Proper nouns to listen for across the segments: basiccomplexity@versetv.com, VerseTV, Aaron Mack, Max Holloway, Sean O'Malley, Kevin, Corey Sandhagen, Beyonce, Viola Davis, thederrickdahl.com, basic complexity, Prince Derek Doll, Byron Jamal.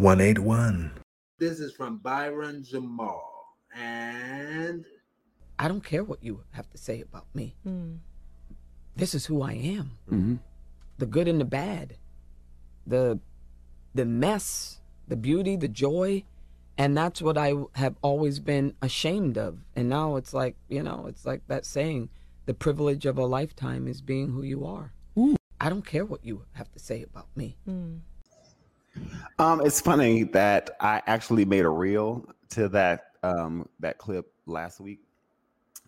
181. This is from Byron Jamal. And I don't care what you have to say about me. Mm. This is who I am. Mm-hmm. The good and the bad, the mess, the beauty, the joy. And that's what I have always been ashamed of. And now it's like, you know, it's like that saying, the privilege of a lifetime is being who you are. Ooh. I don't care what you have to say about me. Mm. It's funny that I actually made a reel to that clip last week.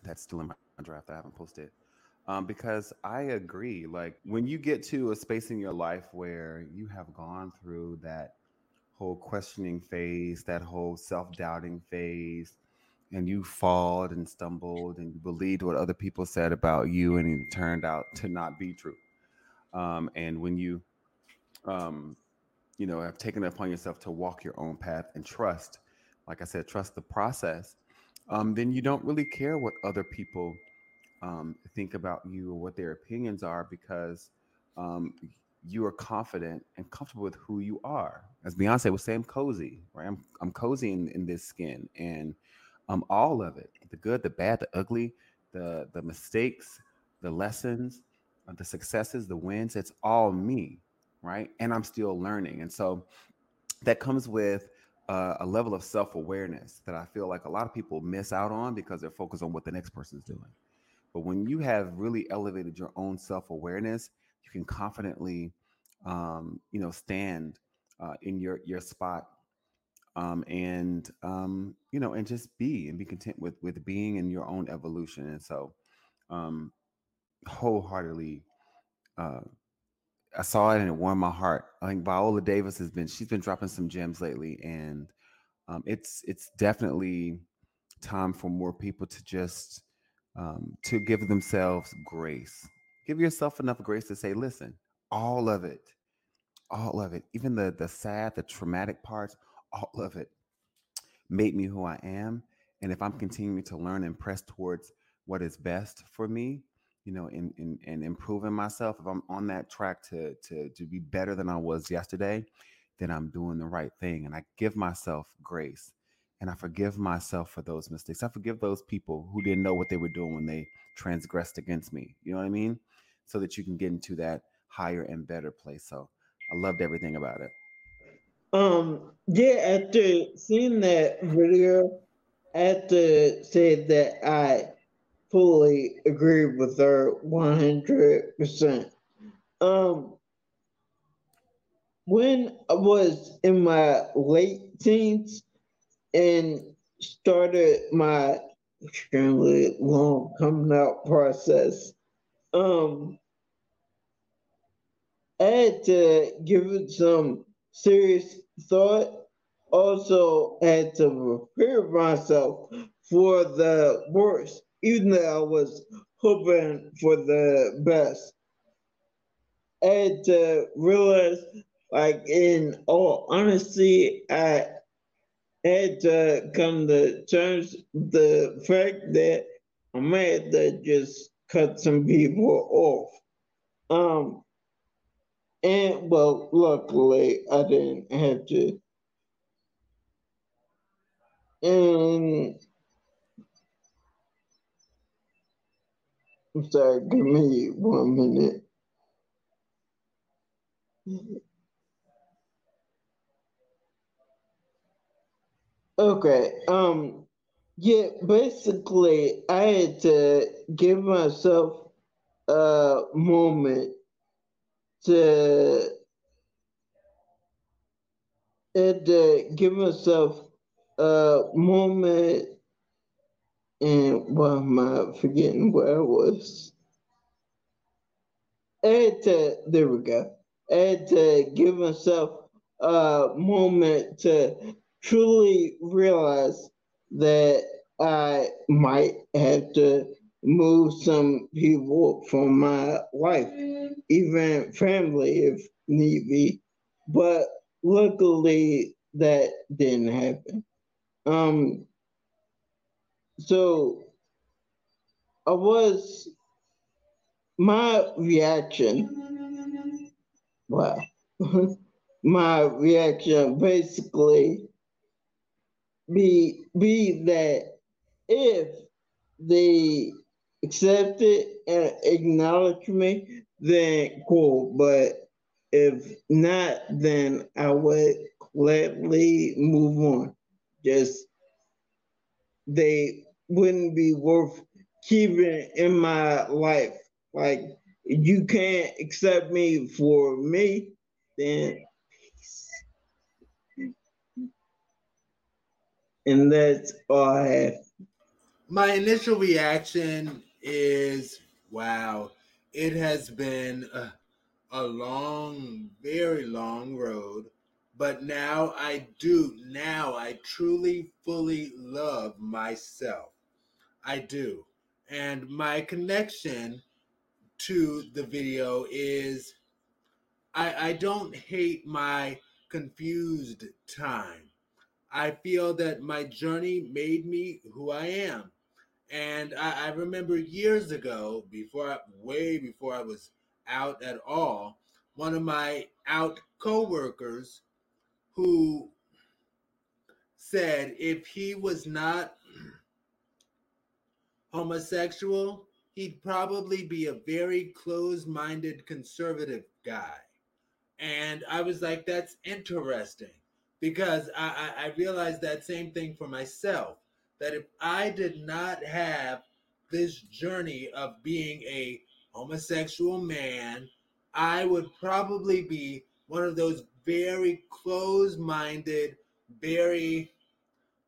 That's still in my draft. I haven't posted it. Because I agree, like when you get to a space in your life where you have gone through that whole questioning phase, that whole self-doubting phase, and you falled and stumbled and you believed what other people said about you and it turned out to not be true. And when you, you know, have taken it upon yourself to walk your own path and trust, like I said, trust the process, then you don't really care what other people think about you or what their opinions are, because you are confident and comfortable with who you are. As Beyonce was saying, I'm cozy, right? I'm cozy in this skin, and all of it, the good, the bad, the ugly, the mistakes, the lessons, the successes, the wins, it's all me, right? And I'm still learning. And so that comes with a level of self-awareness that I feel like a lot of people miss out on because they're focused on what the next person's doing. But when you have really elevated your own self-awareness, you can confidently, you know, stand in your spot, and you know, and just be and be content with being in your own evolution. And so, wholeheartedly, I saw it and it warmed my heart. I think Viola Davis she's been dropping some gems lately, and it's definitely time for more people to just. To give themselves grace. Give yourself enough grace to say, listen, all of it, even the sad, the traumatic parts, all of it made me who I am. And if I'm continuing to learn and press towards what is best for me, you know, and improving myself, if I'm on that track to be better than I was yesterday, then I'm doing the right thing. And I give myself grace. And I forgive myself for those mistakes. I forgive those people who didn't know what they were doing when they transgressed against me. You know what I mean? So that you can get into that higher and better place. So I loved everything about it. Yeah, after seeing that video, after said that I fully agree with her 100%. When I was in my late teens, and started my extremely long coming out process. I had to give it some serious thought. Also, I had to prepare myself for the worst, even though I was hoping for the best. I had to realize, like, in all honesty, I had to come to terms with the fact that I might have to just cut some people off. And, well, luckily, I didn't have to. And I'm sorry, give me 1 minute. Okay, yeah, basically, I had to give myself a moment and why am I forgetting where I was? There we go. I had to give myself a moment to truly realize that I might have to move some people from my life, even family if need be. But luckily that didn't happen. So my reaction, wow. my reaction basically be that if they accept it and acknowledge me, then cool. But if not, then I would gladly move on. Just they wouldn't be worth keeping in my life. Like, if you can't accept me for me, then peace. And that's all I have. My initial reaction is, wow, it has been a long, very long road. But now I truly, fully love myself. I do. And my connection to the video is I don't hate my confused time. I feel that my journey made me who I am. And I remember years ago, way before I was out at all, one of my out coworkers who said if he was not homosexual, he'd probably be a very closed-minded conservative guy. And I was like, that's interesting, because I realized that same thing for myself, that if I did not have this journey of being a homosexual man, I would probably be one of those very closed-minded, very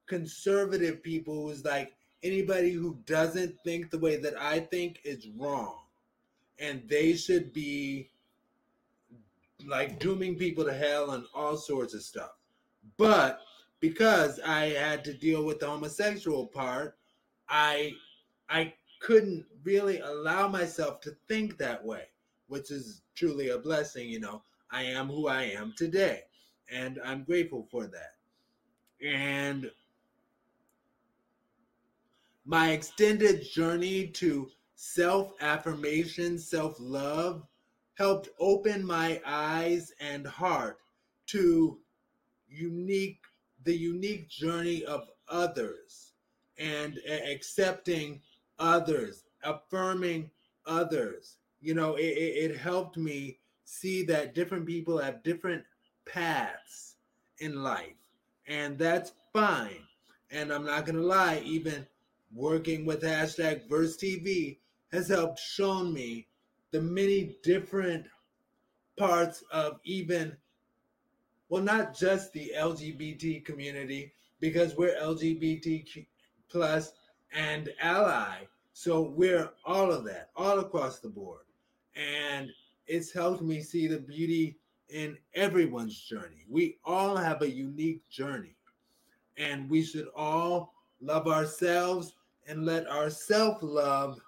conservative people who's like, anybody who doesn't think the way that I think is wrong, and they should be like dooming people to hell and all sorts of stuff. But because I had to deal with the homosexual part, I couldn't really allow myself to think that way, which is truly a blessing. You know, I am who I am today, and I'm grateful for that. And my extended journey to self-affirmation, self-love, helped open my eyes and heart to the unique journey of others, and accepting others, affirming others. You know, it helped me see that different people have different paths in life, and that's fine. And I'm not going to lie, even working with hashtag VerseTV has helped shown me the many different parts of even, well, not just the LGBT community, because we're LGBTQ plus and ally. So we're all of that, all across the board. And it's helped me see the beauty in everyone's journey. We all have a unique journey, and we should all love ourselves and let our self-love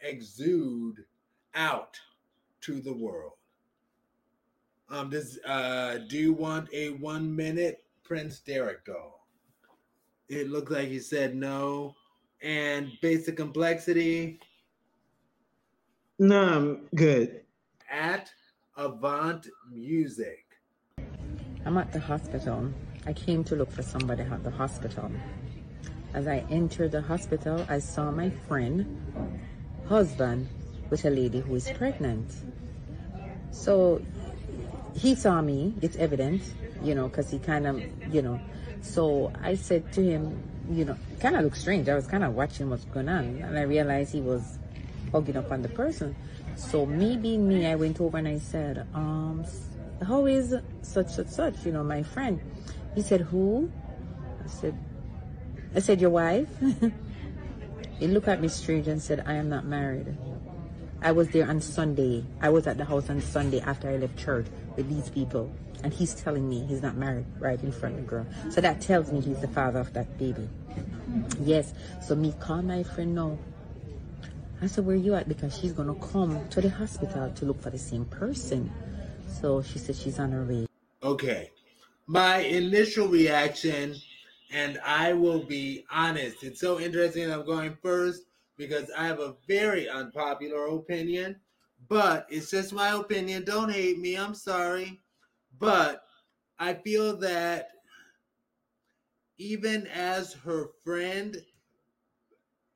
exude out to the world. Do you want a 1 minute Prince Derek doll? It looked like he said no. And basic complexity? No, I'm good. At Avant Music. I'm at the hospital. I came to look for somebody at the hospital. As I entered the hospital, I saw my friend, husband, with a lady who is pregnant. So he saw me, it's evident, you know, because he kind of, you know. So I said to him, you know, it kind of looked strange. I was kind of watching what's going on, and I realized he was hugging up on the person. So me being me, I went over and I said, how is such, you know, my friend? He said, who? I said, your wife? He looked at me strange and said, I am not married. I was there on Sunday. I was at the house on Sunday after I left church with these people. And he's telling me he's not married right in front of the girl. So that tells me he's the father of that baby. Yes. So me call my friend now. I said, where you at? Because she's going to come to the hospital to look for the same person. So she said she's on her way. Okay. My initial reaction, and I will be honest, it's so interesting I'm going first because I have a very unpopular opinion, but it's just my opinion. Don't hate me. I'm sorry. But I feel that even as her friend,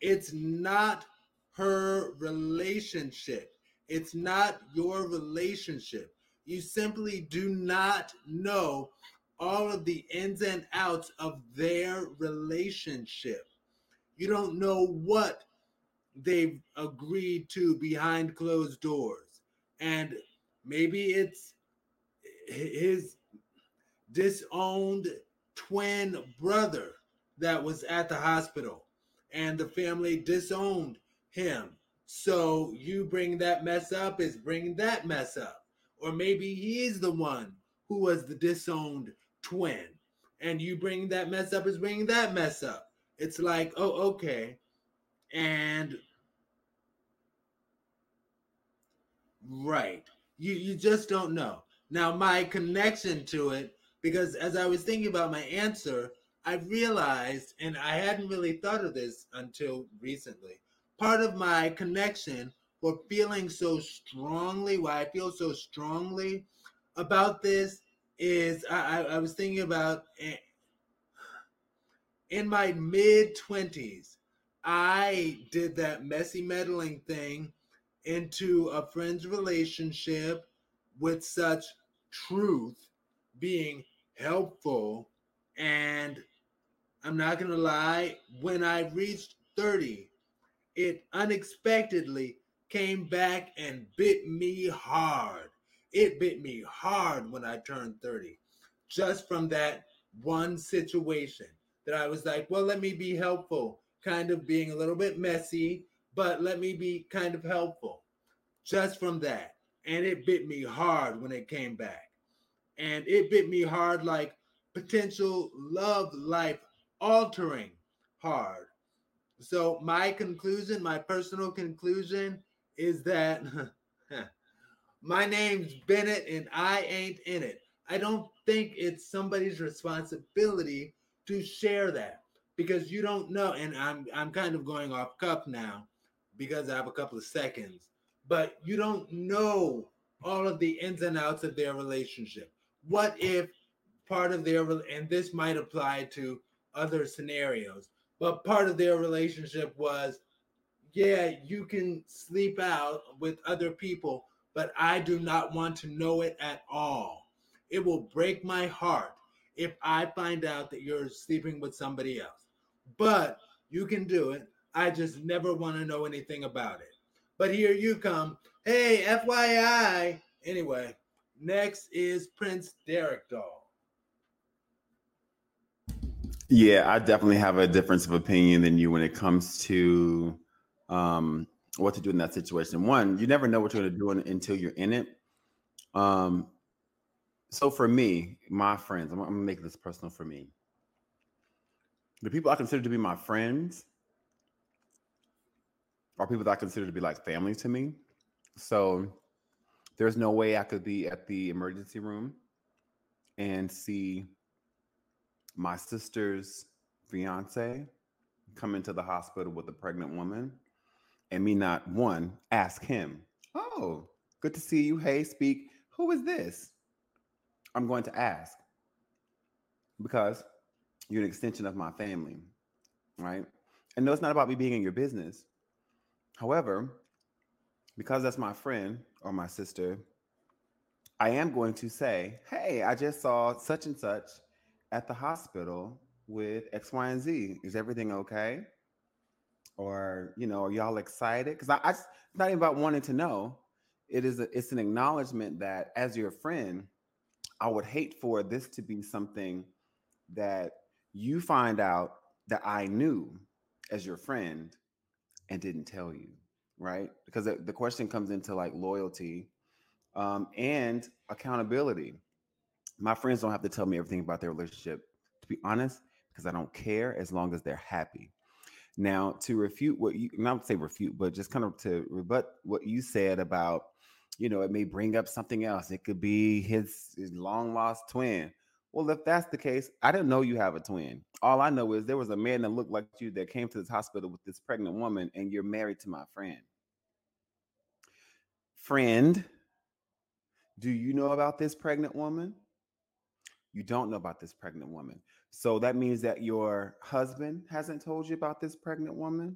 it's not her relationship. It's not your relationship. You simply do not know all of the ins and outs of their relationship. You don't know what they've agreed to behind closed doors. And maybe it's his disowned twin brother that was at the hospital and the family disowned him. So you bring that mess up is bringing that mess up. Or maybe he's the one who was the disowned twin and you bring that mess up is bringing that mess up. It's like, oh, okay. And right. You just don't know. Now, my connection to it, because as I was thinking about my answer, I realized, and I hadn't really thought of this until recently, part of my connection for feeling so strongly, why I feel so strongly about this is I was thinking about in my mid-20s, I did that messy meddling thing into a friend's relationship with such truth being helpful. And I'm not going to lie, when I reached 30, it unexpectedly came back and bit me hard. It bit me hard when I turned 30, just from that one situation that I was like, well, let me be helpful, kind of being a little bit messy, but let me be kind of helpful, just from that. And it bit me hard when it came back. And it bit me hard, like potential love life altering hard. So my conclusion, my personal conclusion is that my name's Bennett and I ain't in it. I don't think it's somebody's responsibility to share that because you don't know. And I'm kind of going off cuff now because I have a couple of seconds. But you don't know all of the ins and outs of their relationship. What if part of their, and this might apply to other scenarios, but part of their relationship was, yeah, you can sleep out with other people, but I do not want to know it at all. It will break my heart if I find out that you're sleeping with somebody else. But you can do it. I just never want to know anything about it. But here you come. Hey, FYI. Anyway, next is Prince Derek Doll. Yeah, I definitely have a difference of opinion than you when it comes to what to do in that situation. One, you never know what you're going to do until you're in it. So for me, my friends, I'm going to make this personal for me. The people I consider to be my friends are people that I consider to be like family to me. So there's no way I could be at the emergency room and see my sister's fiance come into the hospital with a pregnant woman and me not, one, ask him, oh, good to see you. Hey, speak. Who is this? I'm going to ask because you're an extension of my family, right? And no, it's not about me being in your business. However, because that's my friend or my sister, I am going to say, hey, I just saw such and such at the hospital with X, Y, and Z. Is everything okay? Or, you know, are y'all excited? Because it's not even about wanting to know. It's an acknowledgement that as your friend, I would hate for this to be something that you find out that I knew as your friend and didn't tell you, right? Because the question comes into like loyalty and accountability. My friends don't have to tell me everything about their relationship, to be honest, because I don't care as long as they're happy. Now, to refute what you, not say refute, but just kind of to rebut what you said about, you know, it may bring up something else. It could be his long lost twin. Well, if that's the case, I didn't know you have a twin. All I know is there was a man that looked like you that came to this hospital with this pregnant woman, and you're married to my friend. Friend, do you know about this pregnant woman? You don't know about this pregnant woman. So that means that your husband hasn't told you about this pregnant woman.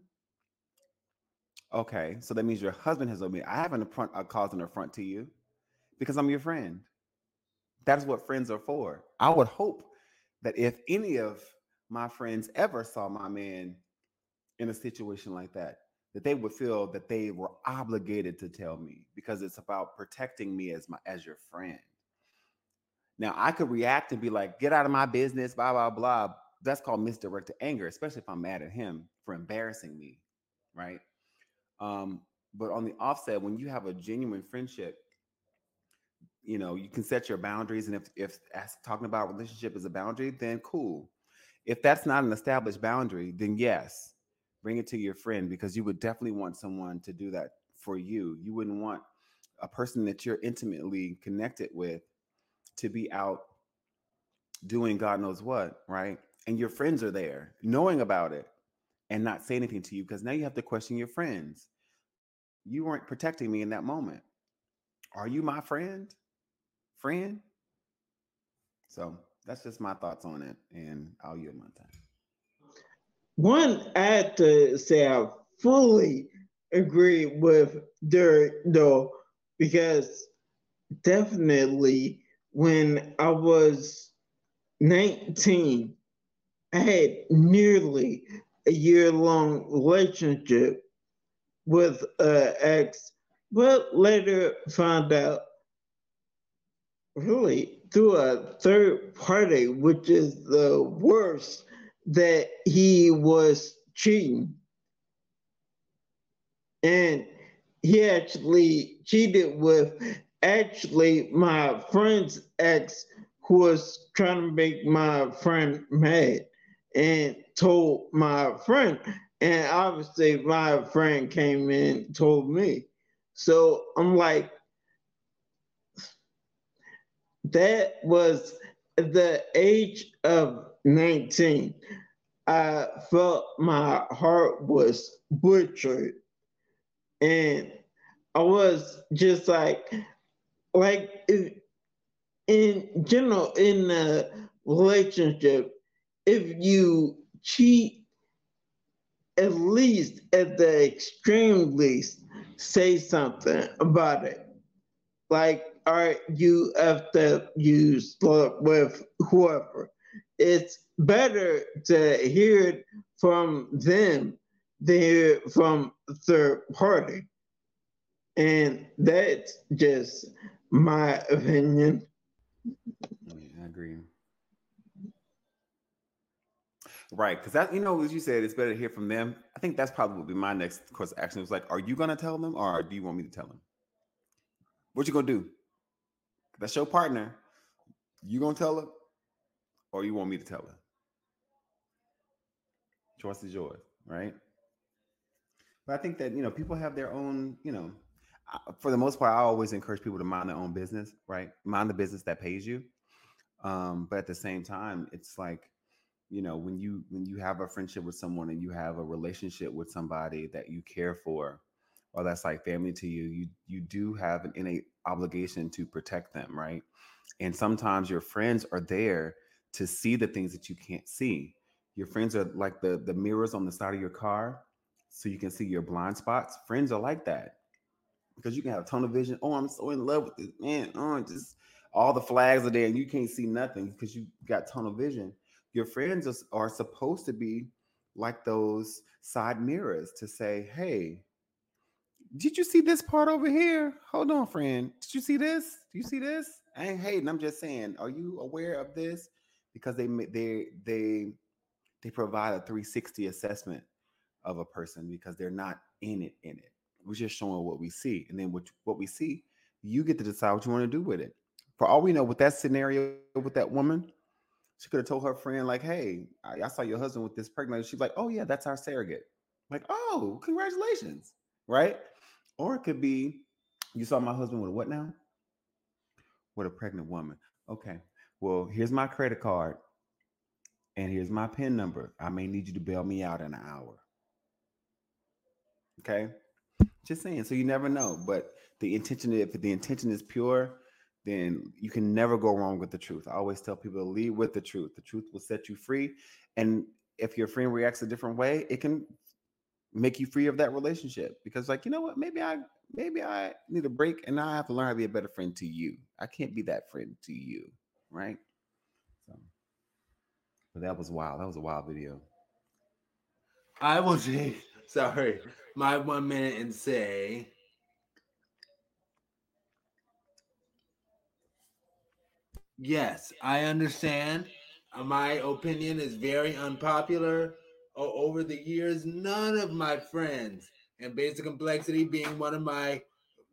Okay, so that means your husband has told me. I haven't caused an affront to you because I'm your friend. That's what friends are for. I would hope that if any of my friends ever saw my man in a situation like that, that they would feel that they were obligated to tell me, because it's about protecting me as your friend. Now, I could react and be like, get out of my business, blah, blah, blah. That's called misdirected anger, especially if I'm mad at him for embarrassing me, right? But on the offset, when you have a genuine friendship, you know, you can set your boundaries. And if talking about relationship is a boundary, then cool. If that's not an established boundary, then yes, bring it to your friend, because you would definitely want someone to do that for you. You wouldn't want a person that you're intimately connected with to be out doing God knows what, right? And your friends are there knowing about it and not say anything to you, because now you have to question your friends. You weren't protecting me in that moment. Are you my friend? So that's just my thoughts on it, and I'll yield my time. One, I have to say I fully agree with Derek though, because definitely when I was 19, I had nearly a year-long relationship with an ex, but later found out really through a third party, which is the worst, that he was cheating. And he actually cheated with my friend's ex, who was trying to make my friend mad and told my friend. And obviously my friend came in and told me. So I'm like, that was the age of 19. I felt my heart was butchered. And I was just like in general, in a relationship, if you cheat, at least at the extreme least, say something about it. Like, all right, you have to use love with whoever. It's better to hear it from them than hear it from a third party. And that's just my opinion. I agree. Right, because that, you know, as you said, it's better to hear from them. I think that's probably would be my next course of action. It was like, are you going to tell them, or do you want me to tell them? What you going to do? That's your partner. You going to tell them, or you want me to tell them? Choice is yours, right? But I think that, you know, people have their own, you know, for the most part, I always encourage people to mind their own business, right? Mind the business that pays you. But at the same time, it's like, you know, when you have a friendship with someone and you have a relationship with somebody that you care for, or that's like family to you, you do have an innate obligation to protect them, right? And sometimes your friends are there to see the things that you can't see. Your friends are like the mirrors on the side of your car, so you can see your blind spots. Friends are like that, because you can have a tunnel vision. Oh, I'm so in love with this man. Oh, just all the flags are there and you can't see nothing because you got tunnel vision. Your friends are supposed to be like those side mirrors to say, hey, did you see this part over here? Hold on, friend. Did you see this? Do you see this? I ain't hating. I'm just saying, are you aware of this? Because they provide a 360 assessment of a person, because they're not in it. We're just showing what we see. And then what we see, you get to decide what you want to do with it. For all we know, with that scenario with that woman, she could have told her friend, like, hey, I saw your husband with this pregnant. She's like, oh, yeah, that's our surrogate. Like, oh, congratulations. Right? Or it could be, you saw my husband with a what now? With a pregnant woman. Okay, well, here's my credit card. And here's my PIN number. I may need you to bail me out in an hour. Okay? Just saying, so you never know. But the intention, if the intention is pure, then you can never go wrong with the truth. I always tell people to lead with the truth. The truth will set you free. And if your friend reacts a different way, it can make you free of that relationship, because like, you know what, maybe I need a break, and now I have to learn how to be a better friend to you. I can't be that friend to you. Right. So, but that was wild. That was a wild video. I will take, sorry, my 1 minute and say, yes, I understand. My opinion is very unpopular. Over the years, none of my friends, and Basic Complexity being one of my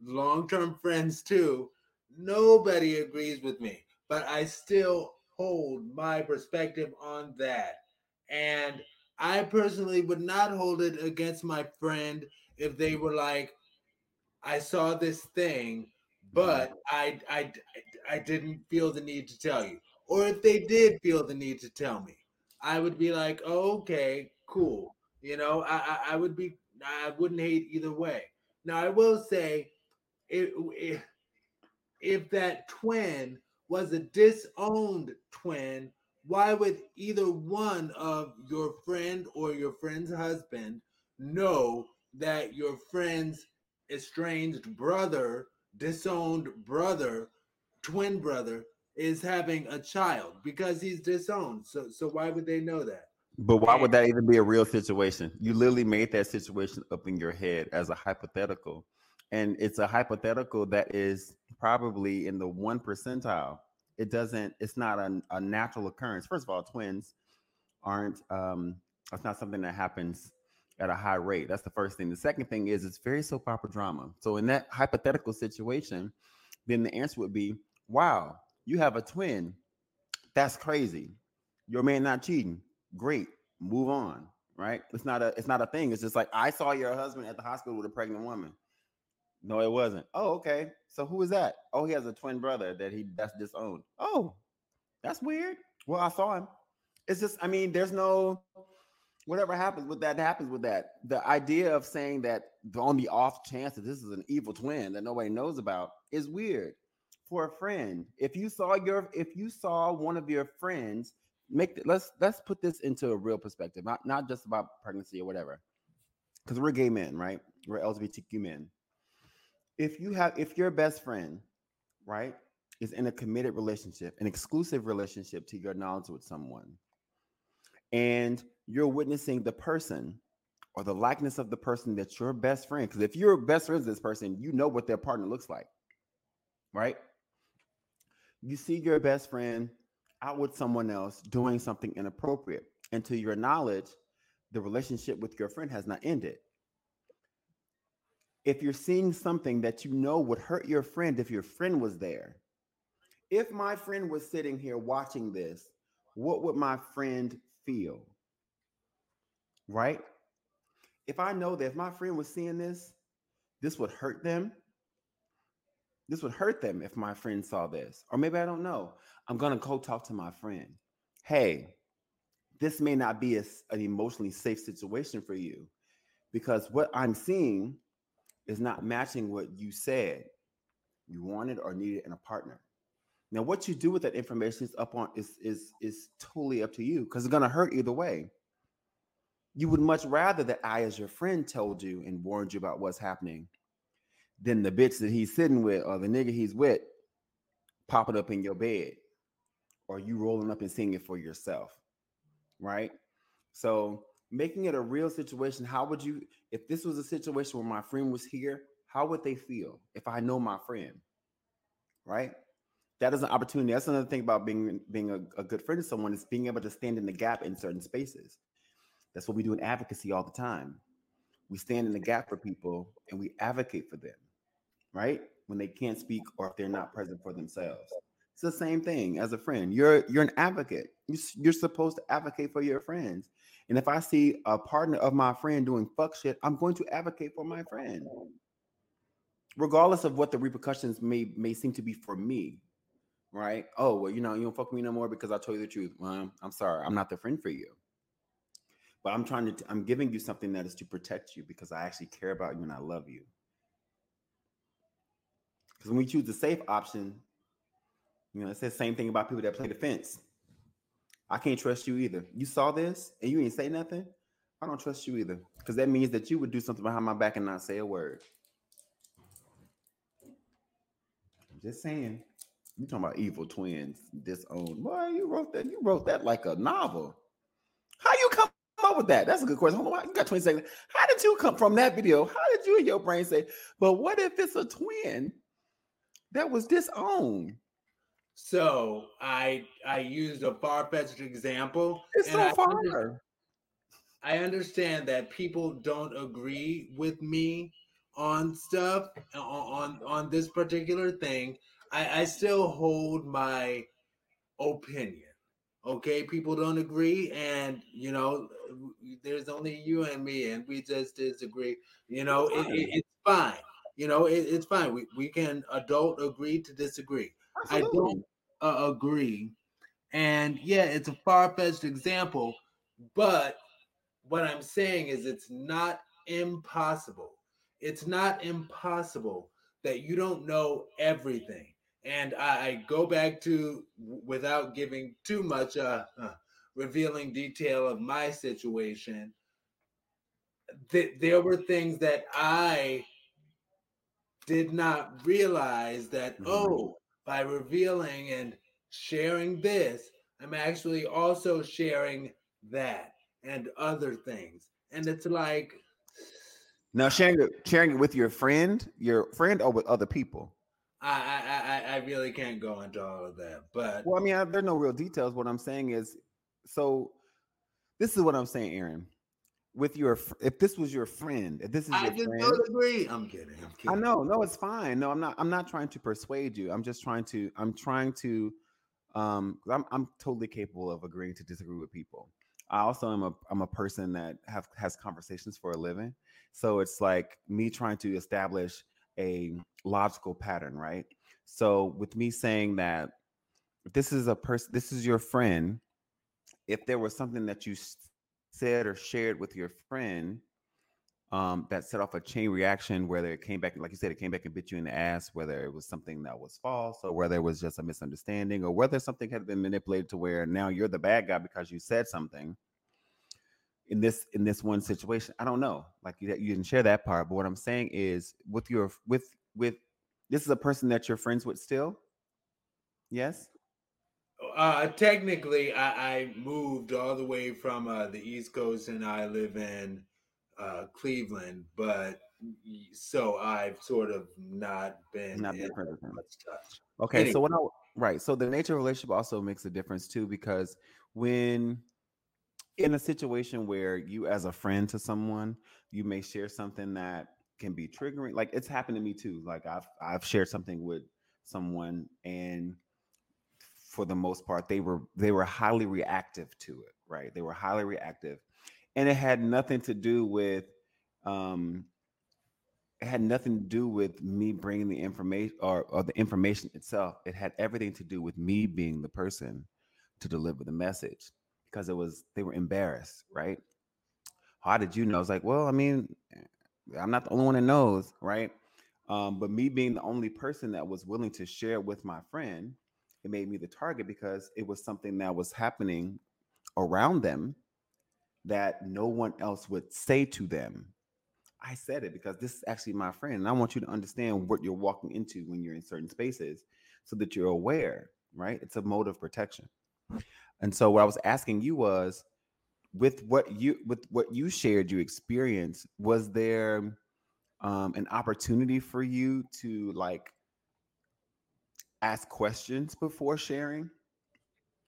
long-term friends too, nobody agrees with me. But I still hold my perspective on that. And I personally would not hold it against my friend if they were like, I saw this thing, but I didn't feel the need to tell you. Or if they did feel the need to tell me, I would be like, oh, okay, cool. You know, I wouldn't hate either way. Now I will say, if that twin was a disowned twin, why would either one of your friend or your friend's husband know that your friend's estranged brother, disowned brother, twin brother, is having a child? Because he's disowned. So why would they know that? But why would that even be a real situation? You literally made that situation up in your head as a hypothetical. And it's a hypothetical that is probably in the 1st percentile. It's not a natural occurrence. First of all, twins that's not something that happens at a high rate. That's the first thing. The second thing is it's very soap opera drama. So in that hypothetical situation, then the answer would be, wow, you have a twin. That's crazy. Your man not cheating. Great. Move on. Right? It's not a thing. It's just like, I saw your husband at the hospital with a pregnant woman. No, it wasn't. Oh, okay. So who is that? Oh, he has a twin brother that's disowned. Oh, that's weird. Well, I saw him. It's just, I mean, there's no, whatever happens with that happens with that. The idea of saying that on the off chance that this is an evil twin that nobody knows about is weird. For a friend, if you saw one of your friends let's put this into a real perspective, not just about pregnancy or whatever, because we're gay men, right? We're LGBTQ men. If your best friend, right, is in a committed relationship, an exclusive relationship to your knowledge with someone, and you're witnessing the person or the likeness of the person that's your best friend, because if you're best friends with this person, you know what their partner looks like, right? You see your best friend out with someone else doing something inappropriate. And to your knowledge, the relationship with your friend has not ended. If you're seeing something that you know would hurt your friend if your friend was there, if my friend was sitting here watching this, what would my friend feel? Right? If I know that if my friend was seeing this, this would hurt them. This would hurt them if my friend saw this. Or maybe I don't know. I'm going to go talk to my friend. Hey, this may not be an emotionally safe situation for you, because what I'm seeing is not matching what you said you wanted or needed in a partner. Now, what you do with that information is totally up to you, because it's going to hurt either way. You would much rather that I, as your friend, told you and warned you about what's happening than the bitch that he's sitting with or the nigga he's with popping up in your bed or you rolling up and seeing it for yourself, right? So making it a real situation, if this was a situation where my friend was here, how would they feel if I know my friend, right? That is an opportunity. That's another thing about being a good friend to someone, is being able to stand in the gap in certain spaces. That's what we do in advocacy all the time. We stand in the gap for people and we advocate for them, right? When they can't speak or if they're not present for themselves. It's the same thing as a friend. You're an advocate. You're supposed to advocate for your friends. And if I see a partner of my friend doing fuck shit, I'm going to advocate for my friend, regardless of what the repercussions may seem to be for me, right? Oh, well, you know, you don't fuck with me no more because I told you the truth. Well, I'm sorry. I'm not the friend for you. But I'm giving you something that is to protect you, because I actually care about you and I love you. Because when we choose the safe option, You know, it says the same thing about people that play defense. I can't trust you either. You saw this and you ain't say nothing. I don't trust you either, because that means that you would do something behind my back and not say a word. I'm just saying. You talking about evil twins disowned? Boy, you wrote that. You wrote that like a novel. How you come up with that? That's a good question. Hold on, you got 20 seconds. How did you come from that video? How did you in your brain say, "But what if it's a twin that was disowned?" So I used a far-fetched example. It's so far. I understand that people don't agree with me on stuff, on this particular thing. I still hold my opinion. Okay, people don't agree, and you know, there's only you and me, and we just disagree. You know, it's fine. You know, it's fine. We can adult agree to disagree. Absolutely. I don't agree, and yeah, it's a far-fetched example, but what I'm saying is it's not impossible. It's not impossible that you don't know everything. And I go back to, without giving too much revealing detail of my situation, there were things that I did not realize that, mm-hmm. By revealing and sharing this, I'm actually also sharing that and other things. And it's like... Now sharing it with your friend, or with other people. I really can't go into all of that, but well, I mean, there are no real details. What I'm saying is, so this is what I'm saying, Aaron. With your, if this was your friend, if this is, I your just friend, don't agree. I'm kidding. I know. No, it's fine. No, I'm not trying to persuade you. I'm trying to. I'm totally capable of agreeing to disagree with people. I also am a person that has conversations for a living. So it's like me trying to establish a logical pattern, right? So with me saying that this is a person, this is your friend, if there was something that you said or shared with your friend that set off a chain reaction, whether it came back, like you said, it came back and bit you in the ass, whether it was something that was false or whether it was just a misunderstanding or whether something had been manipulated to where now you're the bad guy because you said something in this one situation. I don't know, like you didn't share that part, but what I'm saying is with this is a person that you're friends with still. Yes. Technically I moved all the way from the East Coast and I live in Cleveland, but so I've sort of not been much touch. Okay, anyway. So the nature of relationship also makes a difference too, because when in a situation where you, as a friend to someone, you may share something that can be triggering. Like it's happened to me too. Like I've shared something with someone, and for the most part, they were highly reactive to it. Right? They were highly reactive. And it had nothing to do with me bringing the information or the information itself. It had everything to do with me being the person to deliver the message, because they were embarrassed, right? How did you know? I was like, well, I mean, I'm not the only one that knows, right? But me being the only person that was willing to share with my friend, it made me the target because it was something that was happening around them that no one else would say to them. I said it because this is actually my friend, and I want you to understand what you're walking into when you're in certain spaces so that you're aware, right? It's a mode of protection. And so what I was asking you was, with what you shared, you experienced, was there an opportunity for you to like ask questions before sharing?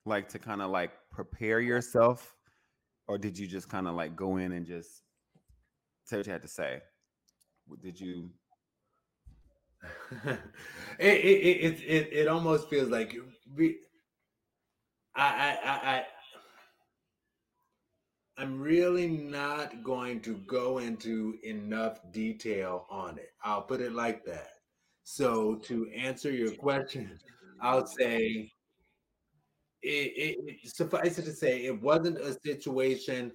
Like to kind of like prepare yourself? Or did you just kind of like go in and just say what you had to say? Did you? It almost feels like I'm really not going to go into enough detail on it. I'll put it like that. So to answer your question, I'll say, suffice it to say, it wasn't a situation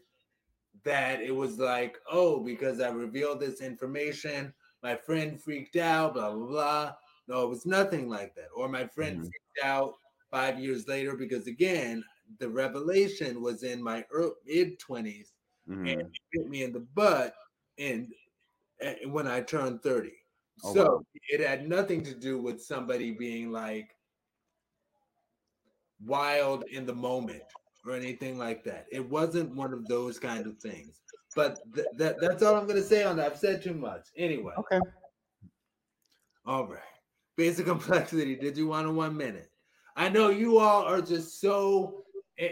that it was like, oh, because I revealed this information, my friend freaked out, blah, blah, blah. No, it was nothing like that. Or my friend freaked out 5 years later, because again, the revelation was in my mid-20s, mm-hmm. and it hit me in the butt and when I turned 30. Oh, so wow. It had nothing to do with somebody being like wild in the moment or anything like that. It wasn't one of those kind of things. But that's all I'm going to say on that. I've said too much. Anyway. Okay. All right. Basic complexity. Did you want a 1 minute? I know you all are just so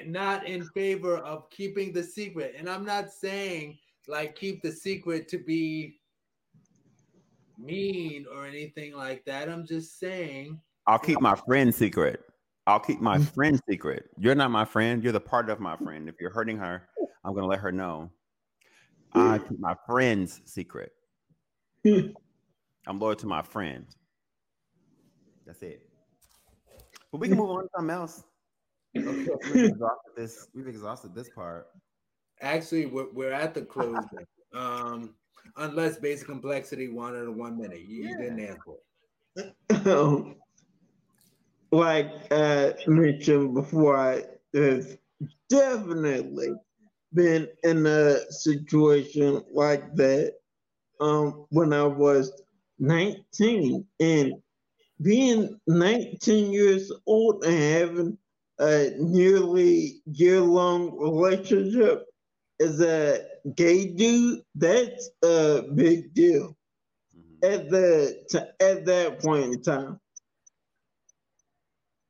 not in favor of keeping the secret. And I'm not saying like keep the secret to be mean or anything like that. I'm just saying. I'll keep my friend's secret. I'll keep my friend's secret. You're not my friend. You're the part of my friend. If you're hurting her, I'm going to let her know. I keep my friend's secret. I'm loyal to my friend. That's it. But we can move on to something else. We've exhausted this part. Actually, we're at the closing. Unless basic complexity wanted a 1 minute. You didn't answer. Mentioned before, I have definitely been in a situation like that when I was 19, and being 19 years old and having a nearly year-long relationship as a gay dude, that's a big deal at that point in time.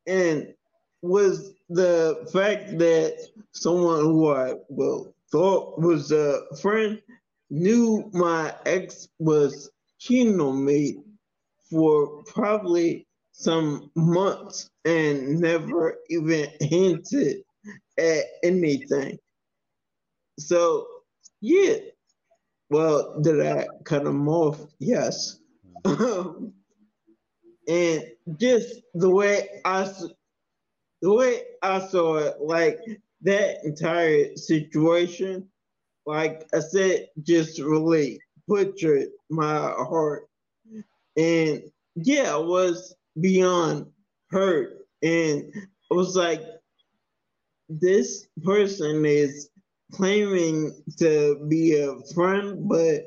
And was the fact that someone who I thought was a friend knew my ex was cheating on me for probably some months and never even hinted at anything. So, yeah. Did I cut him off? Yes. And just the way I saw it, that entire situation, I said, just really butchered my heart. And I was beyond hurt. And I was like, this person is claiming to be a friend, but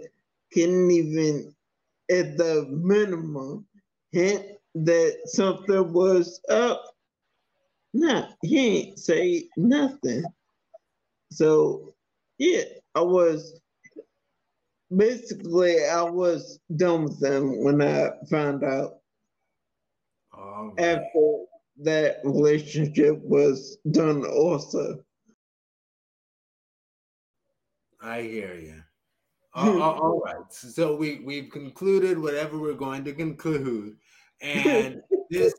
couldn't even, at the minimum, hint that something was up. Nah, he ain't say nothing. So, I was done with him when I found out. All right. After that relationship was done also. I hear you. All right. So we've concluded whatever we're going to conclude. And this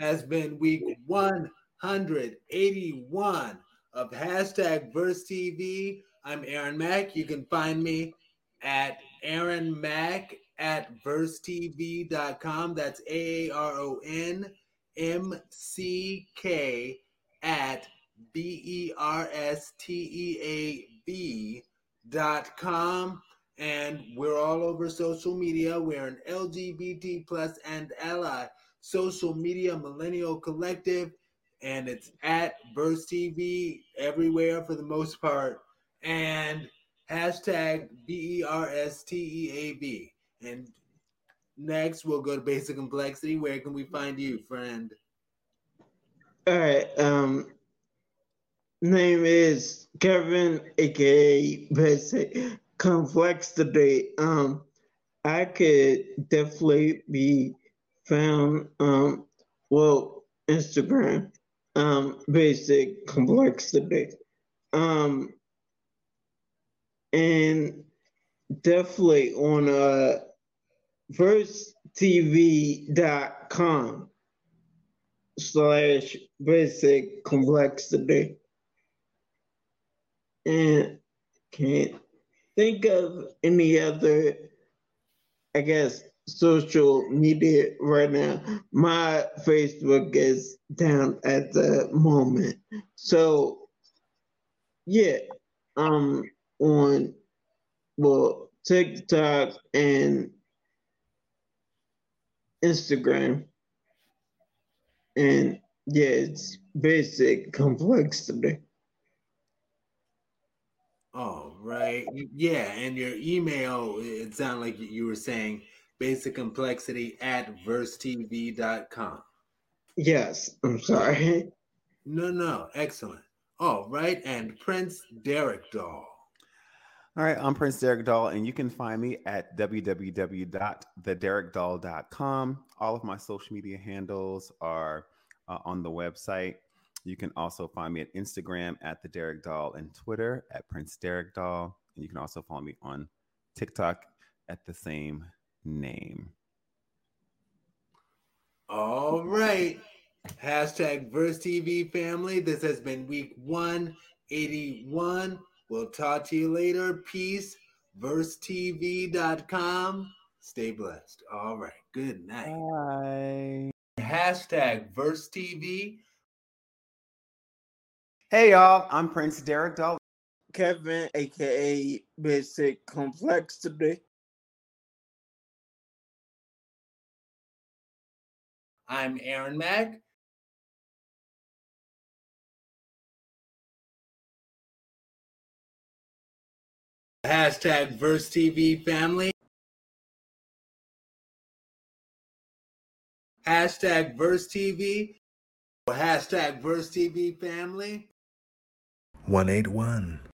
has been week 181 of #VerseTV. I'm Aaron Mack. You can find me at Aaron Mack at versetv.com. That's AaronMck at versetv.com. And we're all over social media. We're an LGBT+ and ally social media millennial collective. And it's at VerseTV everywhere for the most part. And #VerseTEAV. And next, we'll go to Basic Complexity. Where can we find you, friend? All right. Name is Kevin, a.k.a. Basic Complexity. I could definitely be found, Instagram, Basic Complexity. And definitely on versetv.com /basic complexity. And can't think of any other, social media right now. My Facebook is down at the moment. So, on TikTok and Instagram, and Yeah, it's basic complexity. All right. Yeah, and your email, it sounded like you were saying basiccomplexity@versetv.com. Yes, I'm sorry. No, excellent. All right, and Prince Derek Doll. All right, I'm Prince Derek Doll, and you can find me at www.thederrickdahl.com. All of my social media handles are on the website. You can also find me at Instagram at @thederrickdahl and Twitter at Prince Derek Doll. And you can also follow me on TikTok at the same name. All right. # VerseTV family. This has been week 181. We'll talk to you later. Peace. versetv.com. Stay blessed. All right. Good night. Bye. # VerseTV. Hey, y'all. I'm Prince Derek Doll. Kevin, a.k.a. Basic Complexity. I'm Aaron Mack. # VerseTV family. # VerseTV. # VerseTV family. 181.